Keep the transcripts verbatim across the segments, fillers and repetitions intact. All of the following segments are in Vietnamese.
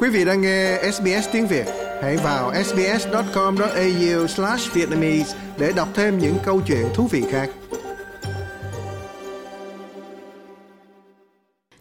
Quý vị đang nghe ét bê ét tiếng Việt, hãy vào ét bê ét chấm com chấm a u slash vietnamese để đọc thêm những câu chuyện thú vị khác.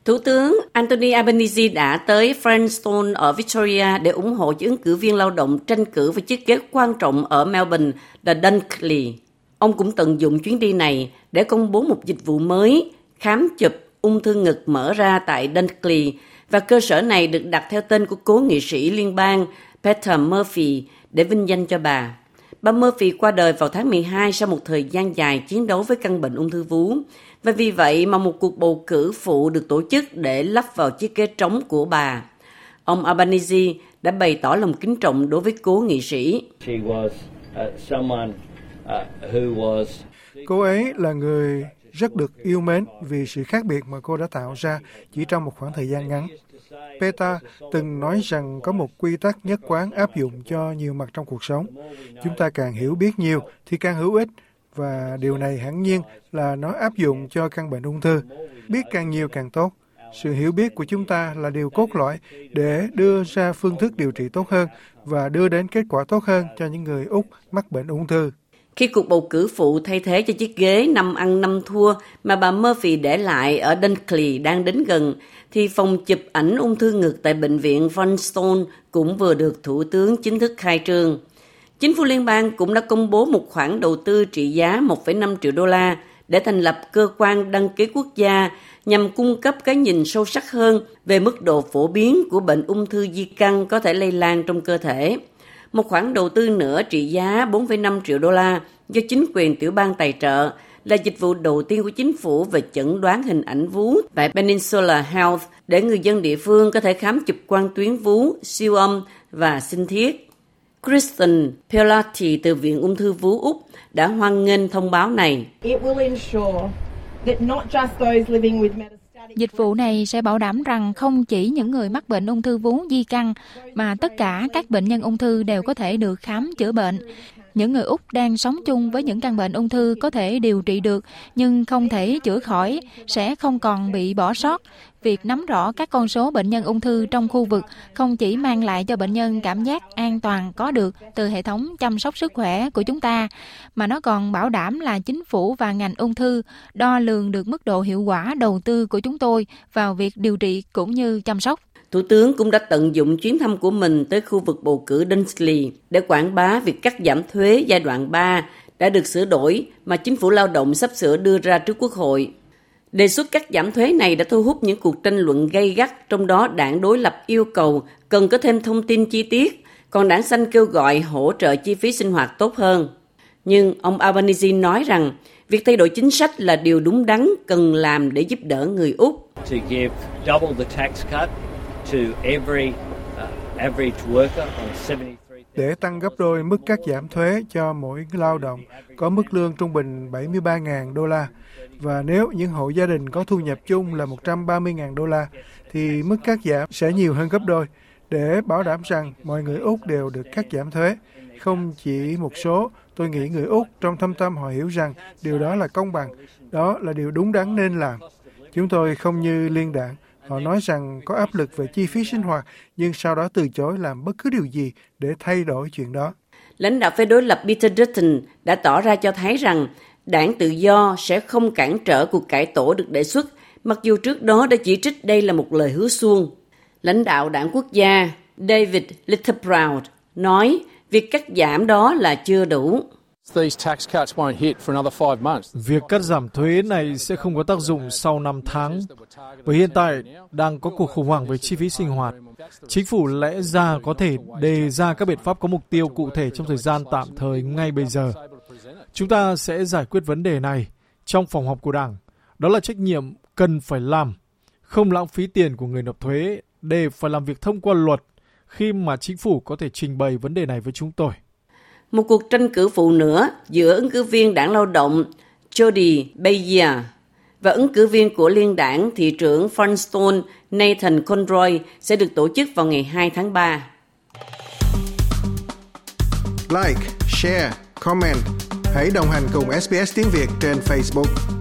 Thủ tướng Anthony Albanese đã tới Frankston ở Victoria để ủng hộ cho ứng cử viên lao động tranh cử với chiếc ghế quan trọng ở Melbourne là Dunkley. Ông cũng tận dụng chuyến đi này để công bố một dịch vụ mới khám chụp ung thư ngực mở ra tại Dunkley, và cơ sở này được đặt theo tên của cố nghị sĩ liên bang Peter Murphy để vinh danh cho bà. Bà Murphy qua đời vào tháng mười hai sau một thời gian dài chiến đấu với căn bệnh ung thư vú, và vì vậy mà một cuộc bầu cử phụ được tổ chức để lấp vào chiếc ghế trống của bà. Ông Albanese đã bày tỏ lòng kính trọng đối với cố nghị sĩ. Cô ấy là người rất được yêu mến vì sự khác biệt mà cô đã tạo ra chỉ trong một khoảng thời gian ngắn. Peta từng nói rằng có một quy tắc nhất quán áp dụng cho nhiều mặt trong cuộc sống. Chúng ta càng hiểu biết nhiều thì càng hữu ích, và điều này hẳn nhiên là nó áp dụng cho căn bệnh ung thư. Biết càng nhiều càng tốt. Sự hiểu biết của chúng ta là điều cốt lõi để đưa ra phương thức điều trị tốt hơn và đưa đến kết quả tốt hơn cho những người Úc mắc bệnh ung thư. Khi cuộc bầu cử phụ thay thế cho chiếc ghế năm ăn năm thua mà bà Murphy để lại ở Dunkley đang đến gần, thì phòng chụp ảnh ung thư ngực tại bệnh viện Vanstone cũng vừa được Thủ tướng chính thức khai trương. Chính phủ liên bang cũng đã công bố một khoản đầu tư trị giá một phẩy năm triệu đô la để thành lập cơ quan đăng ký quốc gia nhằm cung cấp cái nhìn sâu sắc hơn về mức độ phổ biến của bệnh ung thư di căn có thể lây lan trong cơ thể. Một khoản đầu tư nữa trị giá bốn phẩy năm triệu đô la do chính quyền tiểu bang tài trợ là dịch vụ đầu tiên của chính phủ về chẩn đoán hình ảnh vú tại Peninsula Health để người dân địa phương có thể khám chụp quang tuyến vú, siêu âm và sinh thiết. Kristen Pelati từ Viện Ung thư vú Úc đã hoan nghênh thông báo này. Dịch vụ này sẽ bảo đảm rằng không chỉ những người mắc bệnh ung thư vú di căn mà tất cả các bệnh nhân ung thư đều có thể được khám chữa bệnh. Những người Úc đang sống chung với những căn bệnh ung thư có thể điều trị được nhưng không thể chữa khỏi sẽ không còn bị bỏ sót. Việc nắm rõ các con số bệnh nhân ung thư trong khu vực không chỉ mang lại cho bệnh nhân cảm giác an toàn có được từ hệ thống chăm sóc sức khỏe của chúng ta, mà nó còn bảo đảm là chính phủ và ngành ung thư đo lường được mức độ hiệu quả đầu tư của chúng tôi vào việc điều trị cũng như chăm sóc. Thủ tướng cũng đã tận dụng chuyến thăm của mình tới khu vực bầu cử Dunkley để quảng bá việc cắt giảm thuế giai đoạn ba đã được sửa đổi mà chính phủ lao động sắp sửa đưa ra trước Quốc hội. Đề xuất cắt giảm thuế này đã thu hút những cuộc tranh luận gay gắt, trong đó đảng đối lập yêu cầu cần có thêm thông tin chi tiết, còn đảng xanh kêu gọi hỗ trợ chi phí sinh hoạt tốt hơn. Nhưng ông Albanese nói rằng việc thay đổi chính sách là điều đúng đắn cần làm để giúp đỡ người Úc. Để tăng gấp đôi mức cắt giảm thuế cho mỗi lao động có mức lương trung bình bảy mươi ba nghìn đô la, và nếu những hộ gia đình có thu nhập chung là một trăm ba mươi nghìn đô la thì mức cắt giảm sẽ nhiều hơn gấp đôi, để bảo đảm rằng mọi người Úc đều được cắt giảm thuế. Không chỉ một số, tôi nghĩ người Úc trong thâm tâm họ hiểu rằng điều đó là công bằng, đó là điều đúng đắn nên làm. Chúng tôi không như liên đảng. Họ nói rằng có áp lực về chi phí sinh hoạt, nhưng sau đó từ chối làm bất cứ điều gì để thay đổi chuyện đó. Lãnh đạo phe đối lập Peter Dutton đã tỏ ra cho thấy rằng đảng tự do sẽ không cản trở cuộc cải tổ được đề xuất, mặc dù trước đó đã chỉ trích đây là một lời hứa suông. Lãnh đạo đảng quốc gia David Littleproud nói việc cắt giảm đó là chưa đủ. Việc cắt giảm thuế này sẽ không có tác dụng sau năm tháng. Và hiện tại đang có cuộc khủng hoảng về chi phí sinh hoạt. Chính phủ lẽ ra có thể đề ra các biện pháp có mục tiêu cụ thể trong thời gian tạm thời ngay bây giờ. Chúng ta sẽ giải quyết vấn đề này trong phòng họp của đảng. Đó là trách nhiệm cần phải làm. Không lãng phí tiền của người nộp thuế để phải làm việc thông qua luật khi mà chính phủ có thể trình bày vấn đề này với chúng tôi. Một cuộc tranh cử phụ nữa giữa ứng cử viên đảng lao động Jody Bayar và ứng cử viên của liên đảng thị trưởng Frankston Nathan Conroy sẽ được tổ chức vào ngày hai tháng ba. Like, share, comment. Hãy đồng hành cùng ét bê ét tiếng Việt trên Facebook.